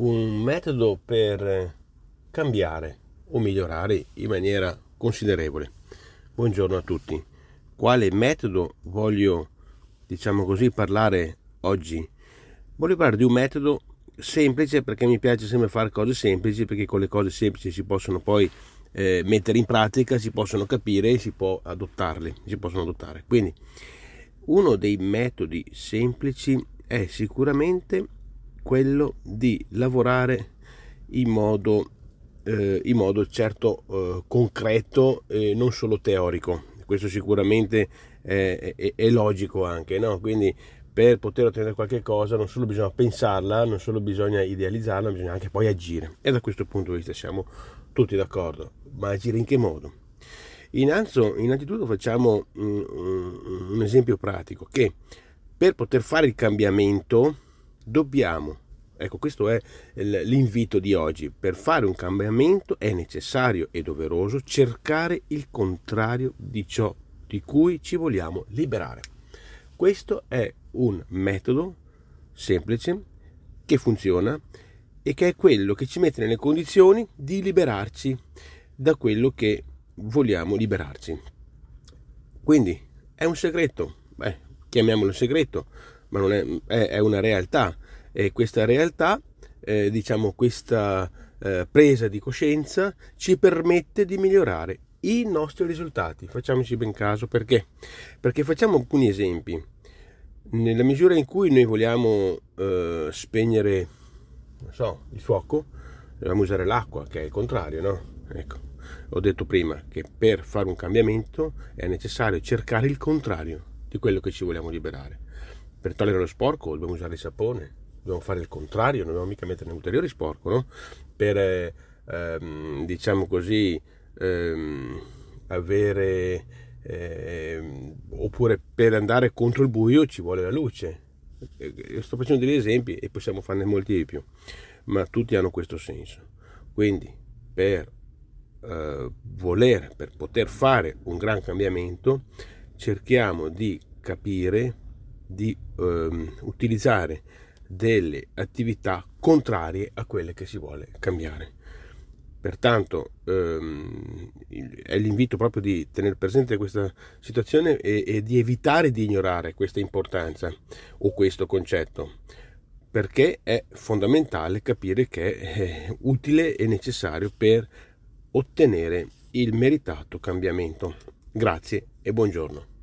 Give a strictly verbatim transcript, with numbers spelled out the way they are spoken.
un metodo per cambiare o migliorare in maniera considerevole. Buongiorno a tutti. Quale metodo voglio, diciamo così, parlare oggi? Voglio parlare di un metodo semplice, perché mi piace sempre fare cose semplici, perché con le cose semplici si possono poi eh, mettere in pratica, si possono capire e si può adottarle, si possono adottare. Quindi uno dei metodi semplici è sicuramente quello di lavorare in modo, eh, in modo certo eh, concreto, eh, non solo teorico. Questo sicuramente è, è, è logico anche, no? Quindi per poter ottenere qualche cosa non solo bisogna pensarla, non solo bisogna idealizzarla, bisogna anche poi agire. E da questo punto di vista siamo tutti d'accordo, ma agire in che modo? Innanzo, innanzitutto facciamo un, un esempio pratico, che per poter fare il cambiamento dobbiamo, ecco questo è l'invito di oggi, per fare un cambiamento è necessario e doveroso cercare il contrario di ciò di cui ci vogliamo liberare. Questo è un metodo semplice che funziona e che è quello che ci mette nelle condizioni di liberarci da quello che vogliamo liberarci. Quindi è un segreto, beh, chiamiamolo segreto, ma non è, è, è una realtà, e questa realtà, eh, diciamo questa eh, presa di coscienza ci permette di migliorare i nostri risultati. Facciamoci ben caso, perché? Perché facciamo alcuni esempi. Nella misura in cui noi vogliamo eh, spegnere, non so, il fuoco, dobbiamo usare l'acqua, che è il contrario, no? Ecco, ho detto prima che per fare un cambiamento è necessario cercare il contrario di quello che ci vogliamo liberare. Per togliere lo sporco dobbiamo usare il sapone, dobbiamo fare il contrario, non dobbiamo mica metterne ulteriori sporco, no? Per ehm, diciamo così ehm, avere ehm, oppure per andare contro il buio ci vuole la luce. Io sto facendo degli esempi e possiamo farne molti di più, ma tutti hanno questo senso. Quindi per Uh, voler per poter fare un gran cambiamento cerchiamo di capire di uh, utilizzare delle attività contrarie a quelle che si vuole cambiare. Pertanto uh, è l'invito proprio di tenere presente questa situazione e, e di evitare di ignorare questa importanza o questo concetto, perché è fondamentale capire che è utile e necessario per ottenere il meritato cambiamento. Grazie e buongiorno.